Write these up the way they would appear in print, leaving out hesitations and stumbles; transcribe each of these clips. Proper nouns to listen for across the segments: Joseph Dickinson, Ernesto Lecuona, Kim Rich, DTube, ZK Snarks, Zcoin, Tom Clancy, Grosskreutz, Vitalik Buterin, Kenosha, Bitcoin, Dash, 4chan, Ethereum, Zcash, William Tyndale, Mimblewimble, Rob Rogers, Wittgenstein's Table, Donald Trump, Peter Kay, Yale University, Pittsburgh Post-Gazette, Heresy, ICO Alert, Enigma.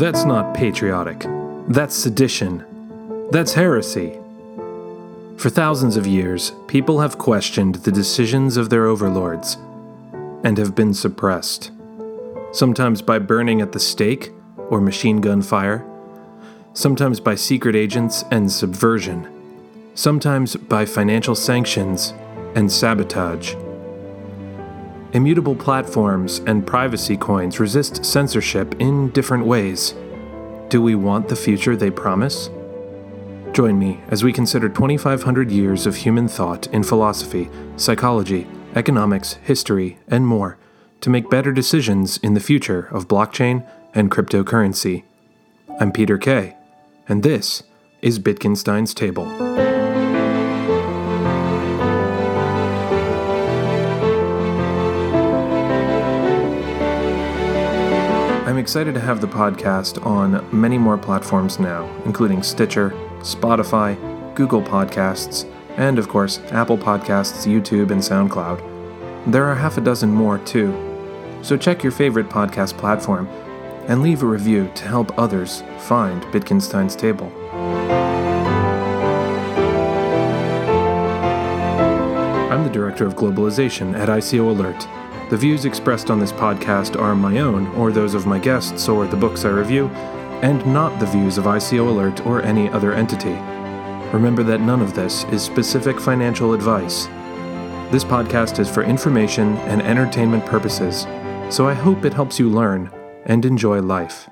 That's not patriotic. That's sedition. That's heresy. For thousands of years, people have questioned the decisions of their overlords and have been suppressed, sometimes by burning at the stake or machine gun fire, sometimes by secret agents and subversion, sometimes by financial sanctions and sabotage. Immutable platforms and privacy coins resist censorship in different ways. Do we want the future they promise? Join me as we consider 2,500 years of human thought in philosophy, psychology, economics, history, and more to make better decisions in the future of blockchain and cryptocurrency. I'm Peter Kay, and this is Wittgenstein's Table. I'm excited to have the podcast on many more platforms now, including Stitcher, Spotify, Google Podcasts, and of course, Apple Podcasts, YouTube, and SoundCloud. There are half a dozen more too, so check your favorite podcast platform and leave a review to help others find Wittgenstein's Table. I'm the Director of Globalization at ICO Alert. The views expressed on this podcast are my own, or those of my guests, or the books I review, and not the views of ICO Alert or any other entity. Remember that none of this is specific financial advice. This podcast is for information and entertainment purposes, so I hope it helps you learn and enjoy life.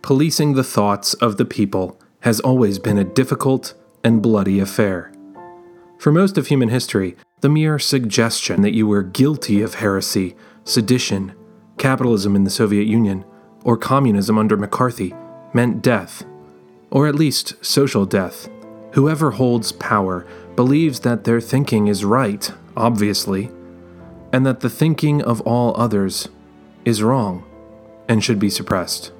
Policing the thoughts of the people has always been a difficult and bloody affair. For most of human history, the mere suggestion that you were guilty of heresy, sedition, capitalism in the Soviet Union, or communism under McCarthy meant death, or at least social death. Whoever holds power believes that their thinking is right, obviously, and that the thinking of all others is wrong and should be suppressed.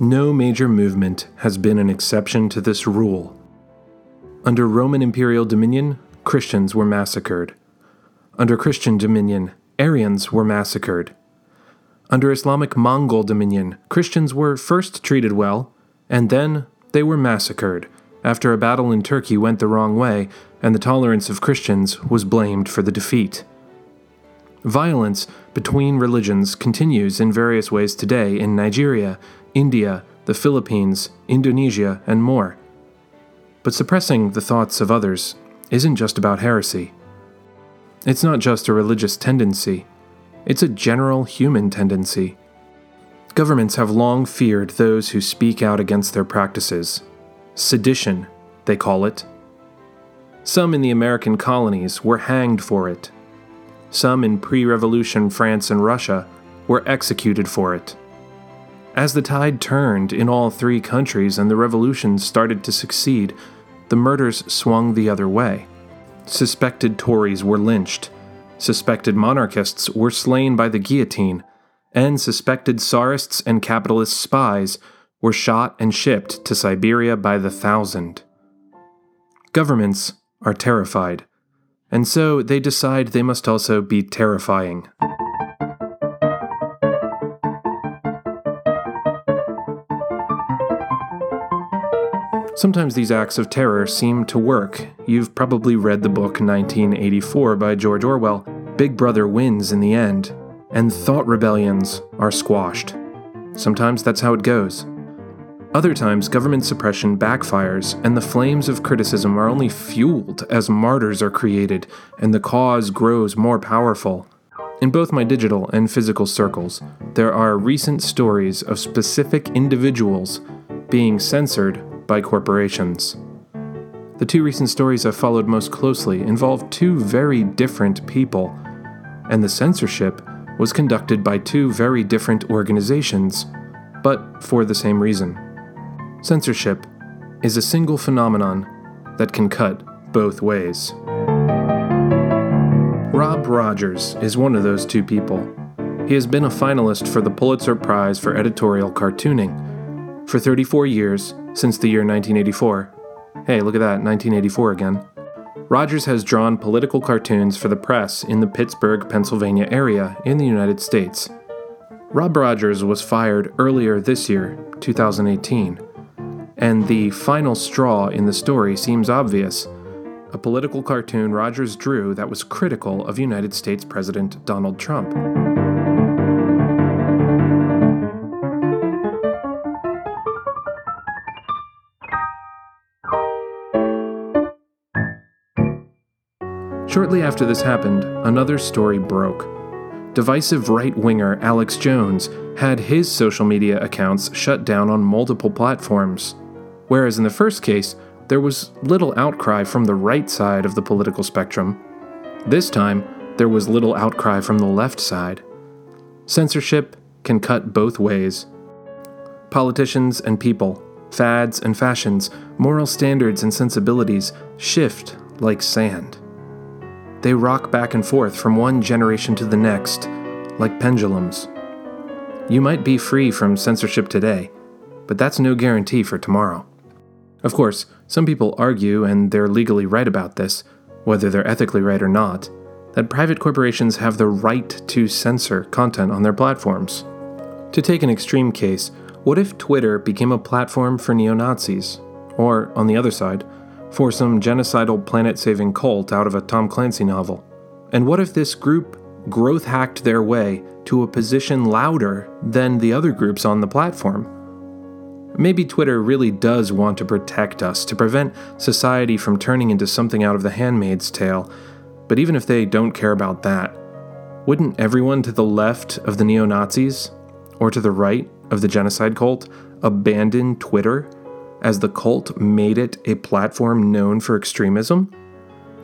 No major movement has been an exception to this rule. Under Roman imperial dominion, Christians were massacred. Under Christian dominion, Aryans were massacred. Under Islamic Mongol dominion, Christians were first treated well, and then they were massacred after a battle in Turkey went the wrong way and the tolerance of Christians was blamed for the defeat. Violence between religions continues in various ways today in Nigeria, India, the Philippines, Indonesia, and more. But suppressing the thoughts of others isn't just about heresy. It's not just a religious tendency. It's a general human tendency. Governments have long feared those who speak out against their practices. Sedition, they call it. Some in the American colonies were hanged for it. Some in pre-revolution France and Russia were executed for it. As the tide turned in all three countries and the revolutions started to succeed, the murders swung the other way. Suspected Tories were lynched. Suspected monarchists were slain by the guillotine, and suspected czarists and capitalist spies were shot and shipped to Siberia by the thousand. Governments are terrified, and so they decide they must also be terrifying. Sometimes these acts of terror seem to work. You've probably read the book 1984 by George Orwell. Big Brother wins in the end, and thought rebellions are squashed. Sometimes that's how it goes. Other times, government suppression backfires, and the flames of criticism are only fueled as martyrs are created, and the cause grows more powerful. In both my digital and physical circles, there are recent stories of specific individuals being censored by corporations. The two recent stories I've followed most closely involved two very different people, and the censorship was conducted by two very different organizations, but for the same reason. Censorship is a single phenomenon that can cut both ways. Rob Rogers is one of those two people. He has been a finalist for the Pulitzer Prize for editorial cartooning. For 34 years, since the year 1984. Hey, look at that, 1984 again. Rogers has drawn political cartoons for the press in the Pittsburgh, Pennsylvania area in the United States. Rob Rogers was fired earlier this year, 2018, and the final straw in the story seems obvious: a political cartoon Rogers drew that was critical of United States President Donald Trump. Shortly after this happened, another story broke. Divisive right-winger Alex Jones had his social media accounts shut down on multiple platforms. Whereas in the first case, there was little outcry from the right side of the political spectrum, this time, there was little outcry from the left side. Censorship can cut both ways. Politicians and people, fads and fashions, moral standards and sensibilities shift like sand. They rock back and forth from one generation to the next, like pendulums. You might be free from censorship today, but that's no guarantee for tomorrow. Of course, some people argue, and they're legally right about this, whether they're ethically right or not, that private corporations have the right to censor content on their platforms. To take an extreme case, what if Twitter became a platform for neo-Nazis? Or, on the other side, for some genocidal planet-saving cult out of a Tom Clancy novel? And what if this group growth-hacked their way to a position louder than the other groups on the platform? Maybe Twitter really does want to protect us, to prevent society from turning into something out of The Handmaid's Tale, but even if they don't care about that, wouldn't everyone to the left of the neo-Nazis, or to the right of the genocide cult, abandon Twitter? As the cult made it a platform known for extremism?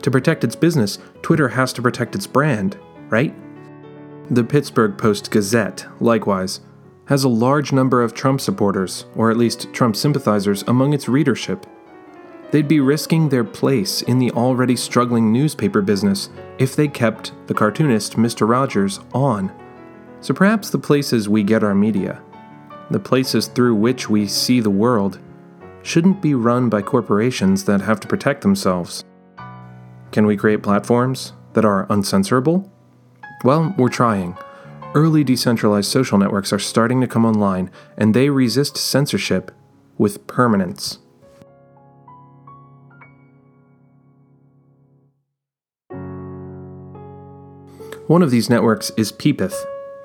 To protect its business, Twitter has to protect its brand, right? The Pittsburgh Post-Gazette, likewise, has a large number of Trump supporters, or at least Trump sympathizers, among its readership. They'd be risking their place in the already struggling newspaper business if they kept the cartoonist Mr. Rogers on. So perhaps the places we get our media, the places through which we see the world, shouldn't be run by corporations that have to protect themselves. Can we create platforms that are uncensorable? Well, we're trying. Early decentralized social networks are starting to come online, and they resist censorship with permanence. One of these networks is Peepeth,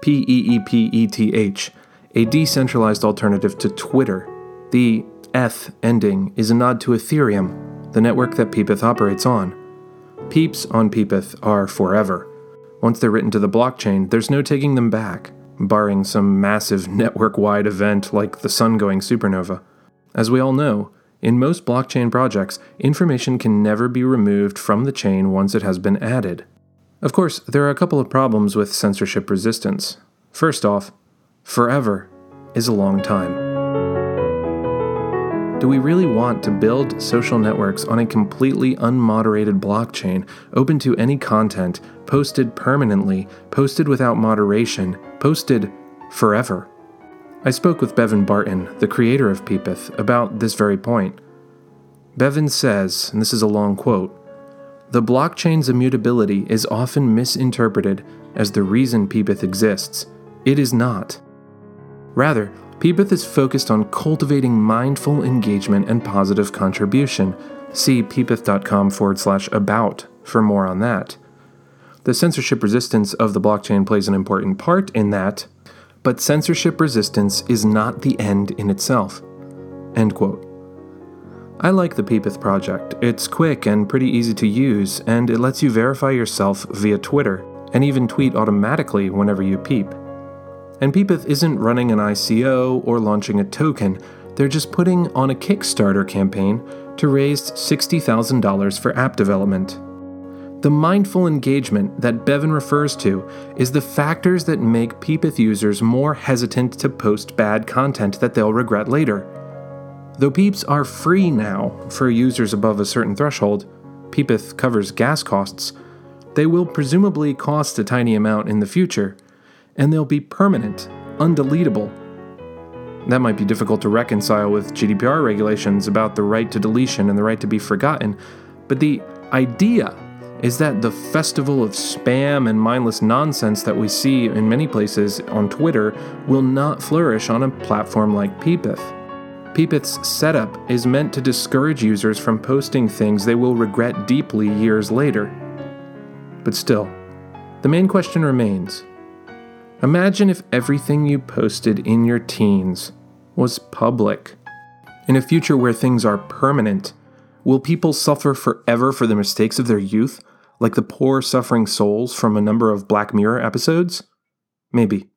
P-E-E-P-E-T-H, a decentralized alternative to Twitter. The Eth ending is a nod to Ethereum, the network that Peepeth operates on. Peeps on Peepeth are forever. Once they're written to the blockchain, there's no taking them back, barring some massive network-wide event like the sun going supernova. As we all know, in most blockchain projects, information can never be removed from the chain once it has been added. Of course, there are a couple of problems with censorship resistance. First off, forever is a long time. Do we really want to build social networks on a completely unmoderated blockchain, open to any content, posted permanently, posted without moderation, posted forever? I spoke with Bevan Barton, the creator of Peepeth, about this very point. Bevan says, and this is a long quote, "The blockchain's immutability is often misinterpreted as the reason Peepeth exists. It is not. Rather, Peepeth is focused on cultivating mindful engagement and positive contribution. See peepeth.com/about for more on that. The censorship resistance of the blockchain plays an important part in that, but censorship resistance is not the end in itself." End quote. I like the Peepeth project. It's quick and pretty easy to use, and it lets you verify yourself via Twitter, and even tweet automatically whenever you peep. And Peepeth isn't running an ICO or launching a token, they're just putting on a Kickstarter campaign to raise $60,000 for app development. The mindful engagement that Bevan refers to is the factors that make Peepeth users more hesitant to post bad content that they'll regret later. Though peeps are free now for users above a certain threshold, Peepeth covers gas costs, they will presumably cost a tiny amount in the future, and they'll be permanent, undeletable. That might be difficult to reconcile with GDPR regulations about the right to deletion and the right to be forgotten, but the idea is that the festival of spam and mindless nonsense that we see in many places on Twitter will not flourish on a platform like Peepeth. Peepeth's setup is meant to discourage users from posting things they will regret deeply years later. But still, the main question remains. Imagine if everything you posted in your teens was public. In a future where things are permanent, will people suffer forever for the mistakes of their youth, like the poor suffering souls from a number of Black Mirror episodes? Maybe.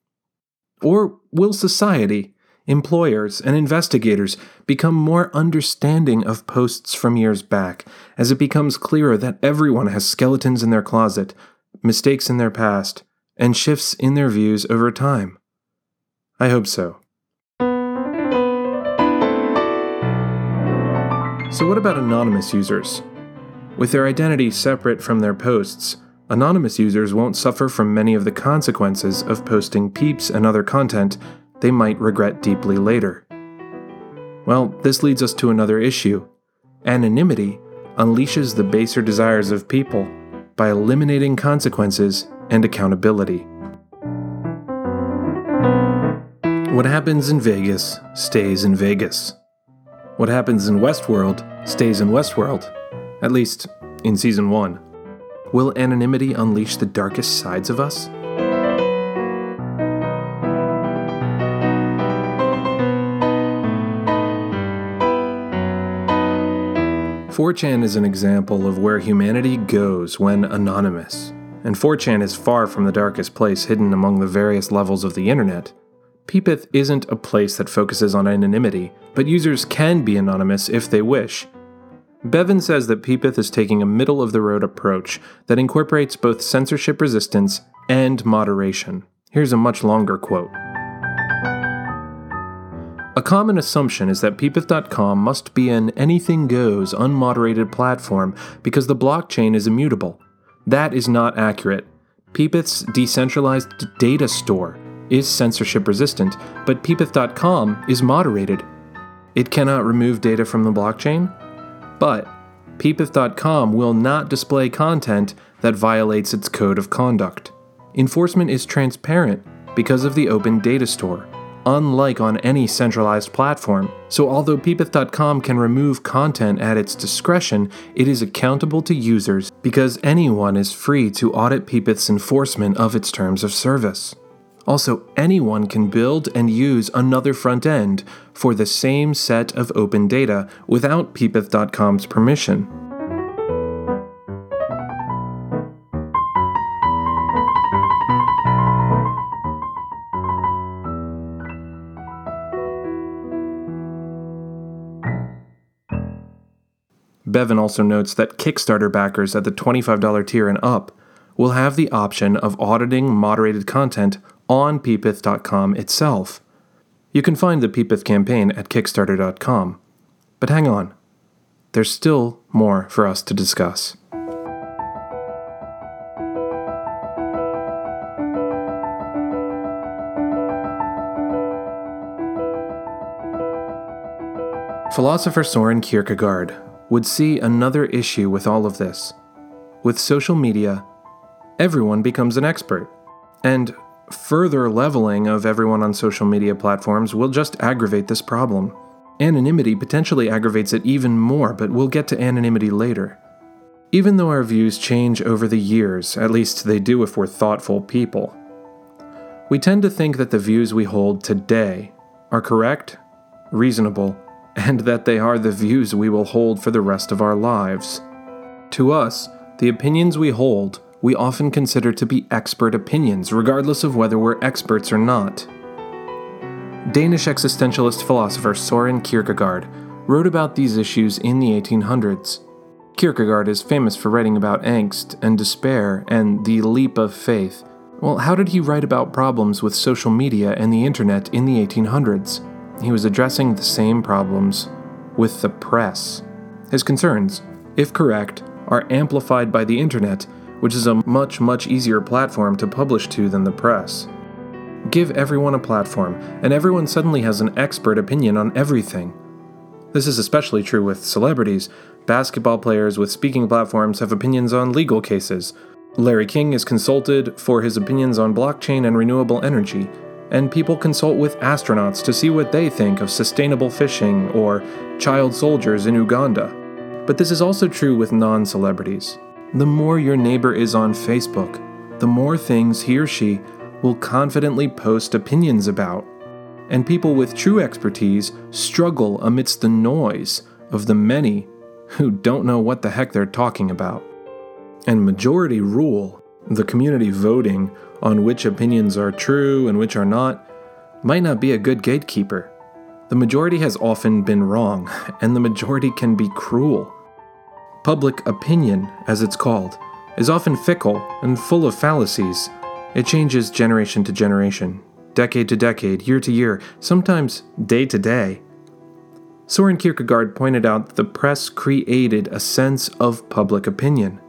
Or will society, employers, and investigators become more understanding of posts from years back, as it becomes clearer that everyone has skeletons in their closet, mistakes in their past, and shifts in their views over time? I hope so. So what about anonymous users? With their identity separate from their posts, anonymous users won't suffer from many of the consequences of posting peeps and other content they might regret deeply later. Well, this leads us to another issue. Anonymity unleashes the baser desires of people by eliminating consequences and accountability. What happens in Vegas stays in Vegas. What happens in Westworld stays in Westworld, at least in Season 1. Will anonymity unleash the darkest sides of us? Mm-hmm. 4chan is an example of where humanity goes when anonymous. And 4chan is far from the darkest place hidden among the various levels of the internet. Peepeth isn't a place that focuses on anonymity, but users can be anonymous if they wish. Bevan says that Peepeth is taking a middle-of-the-road approach that incorporates both censorship resistance and moderation. Here's a much longer quote. A common assumption is that Peepeth.com must be an anything-goes, unmoderated platform because the blockchain is immutable. That is not accurate. Peepeth's decentralized data store is censorship resistant, but Peepeth.com is moderated. It cannot remove data from the blockchain, but Peepeth.com will not display content that violates its code of conduct. Enforcement is transparent because of the open data store, unlike on any centralized platform. So although Peepeth.com can remove content at its discretion, it is accountable to users because anyone is free to audit Peepeth's enforcement of its terms of service. Also, anyone can build and use another front end for the same set of open data without Peepeth.com's permission. Bevan also notes that Kickstarter backers at the $25 tier and up will have the option of auditing moderated content on Peepeth.com itself. You can find the Peepeth campaign at Kickstarter.com. But hang on, there's still more for us to discuss. Philosopher Søren Kierkegaard would see another issue with all of this. With social media, everyone becomes an expert, and further leveling of everyone on social media platforms will just aggravate this problem. Anonymity potentially aggravates it even more, but we'll get to anonymity later. Even though our views change over the years, at least they do if we're thoughtful people, we tend to think that the views we hold today are correct, reasonable, and that they are the views we will hold for the rest of our lives. To us, the opinions we hold we often consider to be expert opinions, regardless of whether we're experts or not. Danish existentialist philosopher Søren Kierkegaard wrote about these issues in the 1800s. Kierkegaard is famous for writing about angst and despair and the leap of faith. Well, how did he write about problems with social media and the internet in the 1800s? He was addressing the same problems with the press. His concerns, if correct, are amplified by the internet, which is a much, much easier platform to publish to than the press. Give everyone a platform, and everyone suddenly has an expert opinion on everything. This is especially true with celebrities, Basketball players with speaking platforms have opinions on legal cases. Larry King is consulted for his opinions on blockchain and renewable energy. And people consult with astronauts to see what they think of sustainable fishing or child soldiers in Uganda. But this is also true with non-celebrities. The more your neighbor is on Facebook, the more things he or she will confidently post opinions about. And people with true expertise struggle amidst the noise of the many who don't know what the heck they're talking about. And majority rule, the community voting on which opinions are true and which are not, might not be a good gatekeeper. The majority has often been wrong, and the majority can be cruel. Public opinion, as it's called, is often fickle and full of fallacies. It changes generation to generation, decade to decade, year to year, sometimes day to day. Søren Kierkegaard pointed out that the press created a sense of public opinion.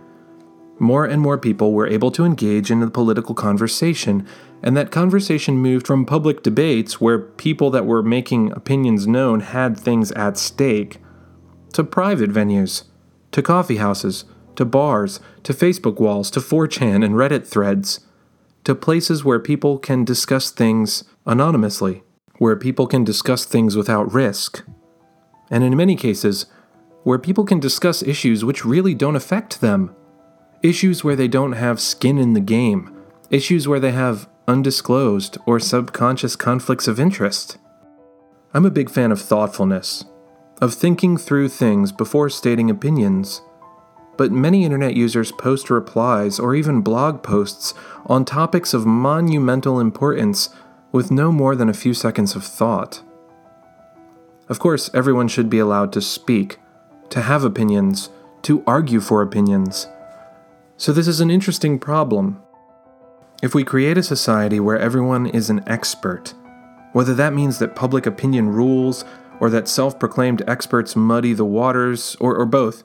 More and more people were able to engage in the political conversation, and that conversation moved from public debates, where people that were making opinions known had things at stake, to private venues, to coffee houses, to bars, to Facebook walls, to 4chan and Reddit threads, to places where people can discuss things anonymously, where people can discuss things without risk, and in many cases, where people can discuss issues which really don't affect them. Issues where they don't have skin in the game. Issues where they have undisclosed or subconscious conflicts of interest. I'm a big fan of thoughtfulness, of thinking through things before stating opinions. But many internet users post replies or even blog posts on topics of monumental importance with no more than a few seconds of thought. Of course, everyone should be allowed to speak, to have opinions, to argue for opinions. So this is an interesting problem. If we create a society where everyone is an expert, whether that means that public opinion rules or that self-proclaimed experts muddy the waters, or both,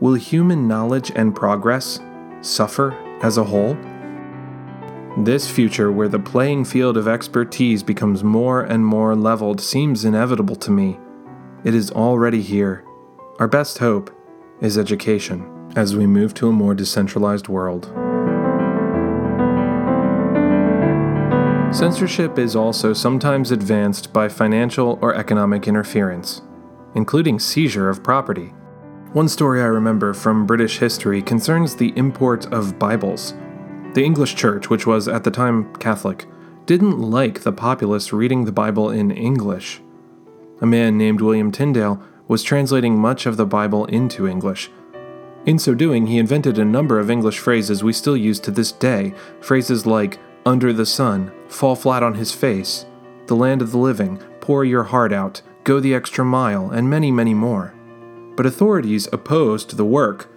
will human knowledge and progress suffer as a whole? This future where the playing field of expertise becomes more and more leveled seems inevitable to me. It is already here. Our best hope is education, as we move to a more decentralized world. Censorship is also sometimes advanced by financial or economic interference, including seizure of property. One story I remember from British history concerns the import of Bibles. The English church, which was at the time Catholic, didn't like the populace reading the Bible in English. A man named William Tyndale was translating much of the Bible into English. In so doing, he invented a number of English phrases we still use to this day, phrases like under the sun, fall flat on his face, the land of the living, pour your heart out, go the extra mile, and many, many more. But authorities opposed the work.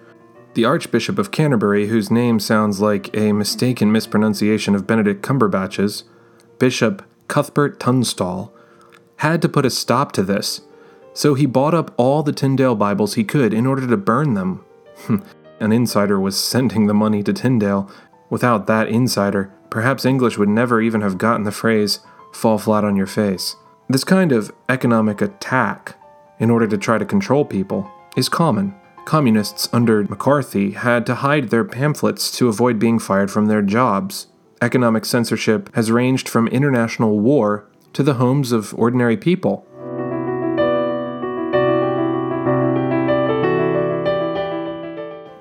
The Archbishop of Canterbury, whose name sounds like a mistaken mispronunciation of Benedict Cumberbatch's, Bishop Cuthbert Tunstall, had to put a stop to this, so he bought up all the Tyndale Bibles he could in order to burn them. An insider was sending the money to Tyndale. Without that insider, perhaps English would never even have gotten the phrase, fall flat on your face. This kind of economic attack, in order to try to control people, is common. Communists under McCarthy had to hide their pamphlets to avoid being fired from their jobs. Economic censorship has ranged from international war to the homes of ordinary people.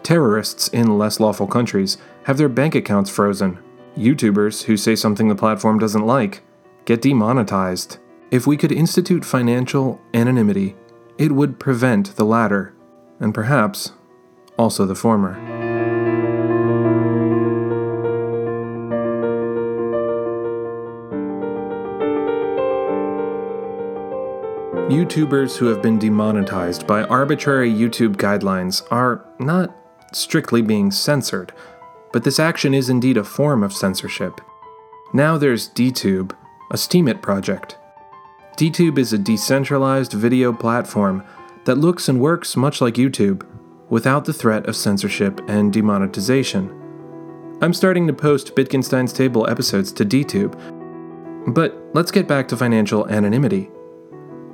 Terrorists in less lawful countries have their bank accounts frozen. YouTubers who say something the platform doesn't like get demonetized. If we could institute financial anonymity, it would prevent the latter, and perhaps also the former. YouTubers who have been demonetized by arbitrary YouTube guidelines are not strictly being censored, but this action is indeed a form of censorship. Now there's DTube, a Steemit project. DTube is a decentralized video platform that looks and works much like YouTube, without the threat of censorship and demonetization. I'm starting to post Wittgenstein's Table episodes to DTube, but let's get back to financial anonymity.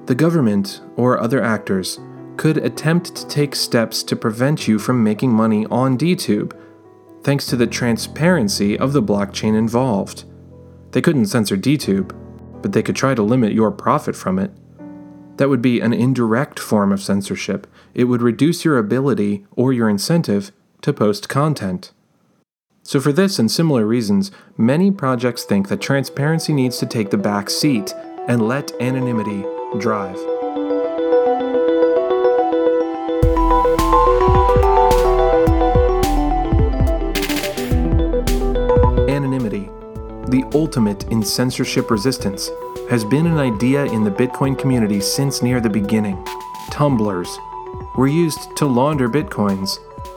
The government, or other actors, could attempt to take steps to prevent you from making money on DTube, thanks to the transparency of the blockchain involved. They couldn't censor DTube, but they could try to limit your profit from it. That would be an indirect form of censorship. It would reduce your ability or your incentive to post content. So for this and similar reasons, many projects think that transparency needs to take the back seat and let anonymity drive. Anonymity, the ultimate in censorship resistance, has been an idea in the Bitcoin community since near the beginning. Tumblers were used to launder Bitcoins,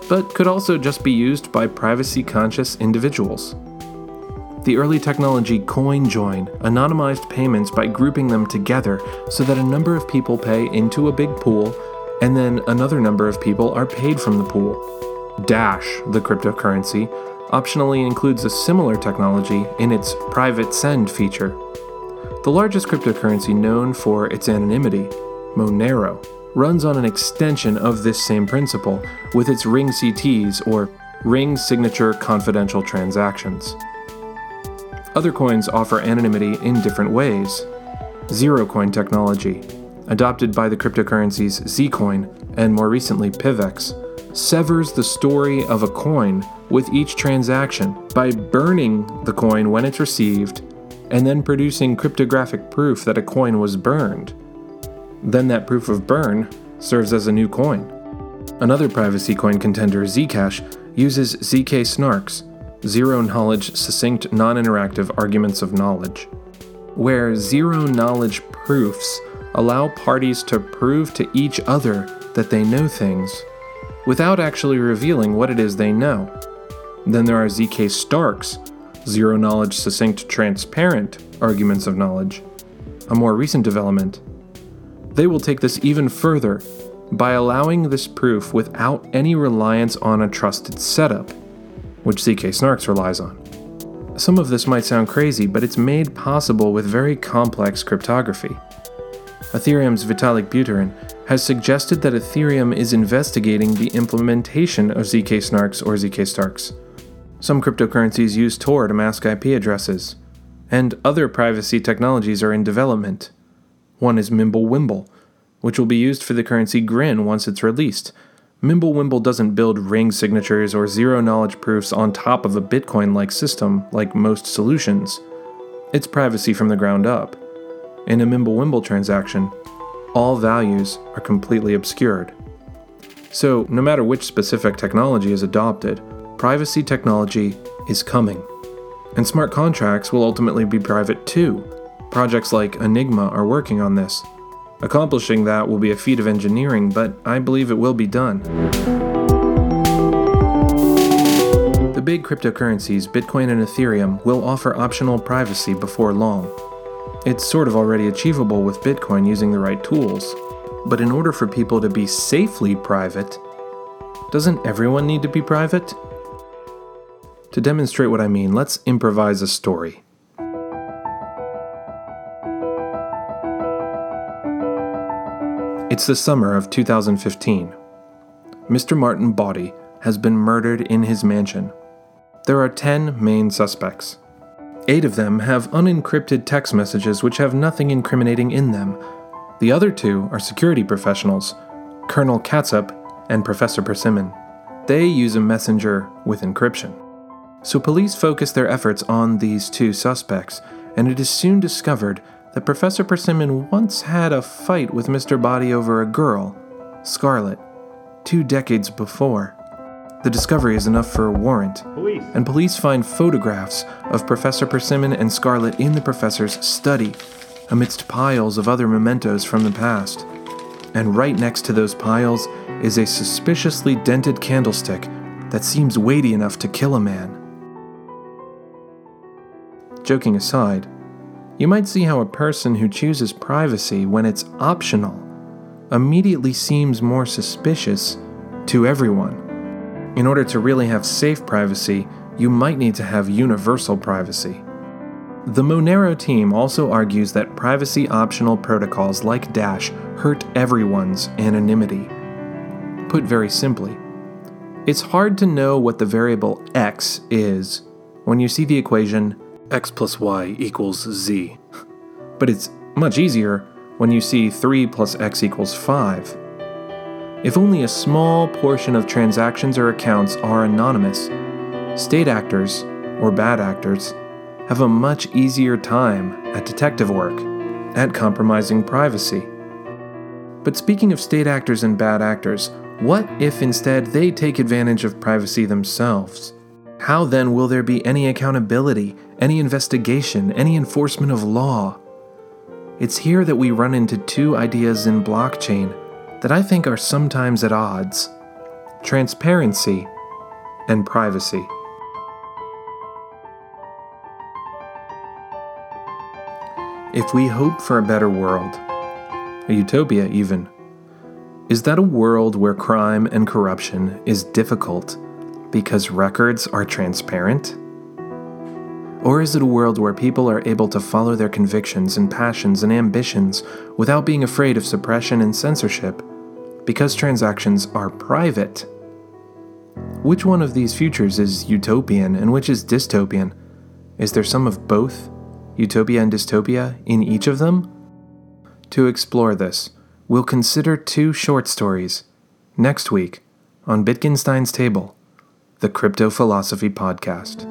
but could also just be used by privacy-conscious individuals. The early technology CoinJoin anonymized payments by grouping them together so that a number of people pay into a big pool, and then another number of people are paid from the pool. Dash, the cryptocurrency, optionally includes a similar technology in its private send feature. The largest cryptocurrency known for its anonymity, Monero, runs on an extension of this same principle with its ring CTs, or ring signature confidential transactions. Other coins offer anonymity in different ways. Zero coin technology, adopted by the cryptocurrencies Zcoin and more recently PIVX, severs the story of a coin with each transaction by burning the coin when it's received and then producing cryptographic proof that a coin was burned. Then that proof of burn serves as a new coin. Another privacy coin contender, Zcash, uses ZK snarks, zero-knowledge, succinct, non-interactive arguments of knowledge, where zero-knowledge proofs allow parties to prove to each other that they know things without actually revealing what it is they know. Then there are ZK starks, zero-knowledge, succinct, transparent arguments of knowledge, a more recent development. They will take this even further by allowing this proof without any reliance on a trusted setup, which ZK Snarks relies on. Some of this might sound crazy, but it's made possible with very complex cryptography. Ethereum's Vitalik Buterin has suggested that Ethereum is investigating the implementation of ZK Snarks or ZK Starks. Some cryptocurrencies use Tor to mask IP addresses, and other privacy technologies are in development. One is Mimblewimble, which will be used for the currency Grin once it's released. Mimblewimble doesn't build ring signatures or zero-knowledge proofs on top of a Bitcoin-like system like most solutions. It's privacy from the ground up. In a Mimblewimble transaction, all values are completely obscured. So, no matter which specific technology is adopted, privacy technology is coming. And smart contracts will ultimately be private too. Projects like Enigma are working on this. Accomplishing that will be a feat of engineering, but I believe it will be done. The big cryptocurrencies, Bitcoin and Ethereum, will offer optional privacy before long. It's sort of already achievable with Bitcoin using the right tools. But in order for people to be safely private, doesn't everyone need to be private? To demonstrate what I mean, let's improvise a story. It's the summer of 2015. Mr. Martin Body has been murdered in his mansion. There are 10 main suspects. 8 of them have unencrypted text messages which have nothing incriminating in them. The other 2 are security professionals, Colonel Katsup and Professor Persimmon. They use a messenger with encryption. So police focus their efforts on these 2 suspects, and it is soon discovered that Professor Persimmon once had a fight with Mr. Body over a girl, Scarlet, 2 decades before. The discovery is enough for a warrant, and police find photographs of Professor Persimmon and Scarlet in the professor's study, amidst piles of other mementos from the past. And right next to those piles is a suspiciously dented candlestick that seems weighty enough to kill a man. Joking aside, you might see how a person who chooses privacy when it's optional immediately seems more suspicious to everyone. In order to really have safe privacy, you might need to have universal privacy. The Monero team also argues that privacy-optional protocols like Dash hurt everyone's anonymity. Put very simply, it's hard to know what the variable x is when you see the equation x plus y equals z, but it's much easier when you see 3 plus x equals 5. If only a small portion of transactions or accounts are anonymous, state actors, or bad actors, have a much easier time at detective work, at compromising privacy. But speaking of state actors and bad actors, what if instead they take advantage of privacy themselves? How then will there be any accountability, any investigation, any enforcement of law? It's here that we run into two ideas in blockchain that I think are sometimes at odds: transparency and privacy. If we hope for a better world, a utopia even, is that a world where crime and corruption is difficult because records are transparent? Or is it a world where people are able to follow their convictions and passions and ambitions without being afraid of suppression and censorship because transactions are private? Which one of these futures is utopian and which is dystopian? Is there some of both, utopia and dystopia, in each of them? To explore this, we'll consider two short stories next week on Wittgenstein's Table, the Crypto Philosophy Podcast.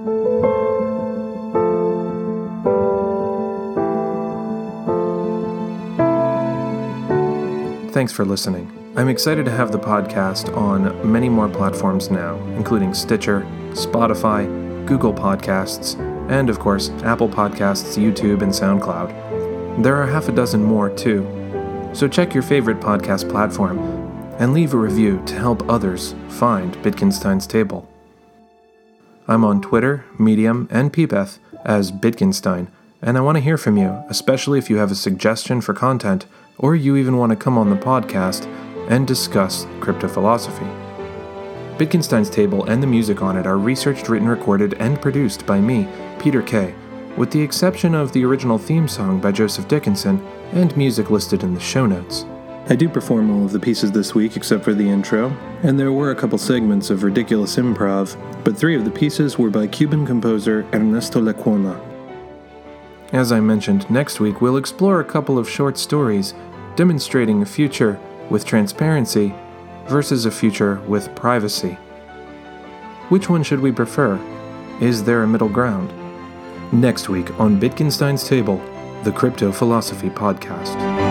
Thanks for listening. I'm excited to have the podcast on many more platforms now, including Stitcher, Spotify, Google Podcasts, and of course, Apple Podcasts, YouTube, and SoundCloud. There are 6 more too. So check your favorite podcast platform and leave a review to help others find Wittgenstein's Table. I'm on Twitter, Medium, and Peepeth as Wittgenstein, and I want to hear from you, especially if you have a suggestion for content or you even want to come on the podcast and discuss cryptophilosophy. Wittgenstein's Table and the music on it are researched, written, recorded, and produced by me, Peter Kay, with the exception of the original theme song by Joseph Dickinson and music listed in the show notes. I do perform all of the pieces this week except for the intro, and there were a couple segments of ridiculous improv, but 3 of the pieces were by Cuban composer Ernesto Lecuona. As I mentioned, next week we'll explore a couple of short stories demonstrating a future with transparency versus a future with privacy. Which one should we prefer? Is there a middle ground? Next week on Wittgenstein's Table, the Crypto Philosophy Podcast.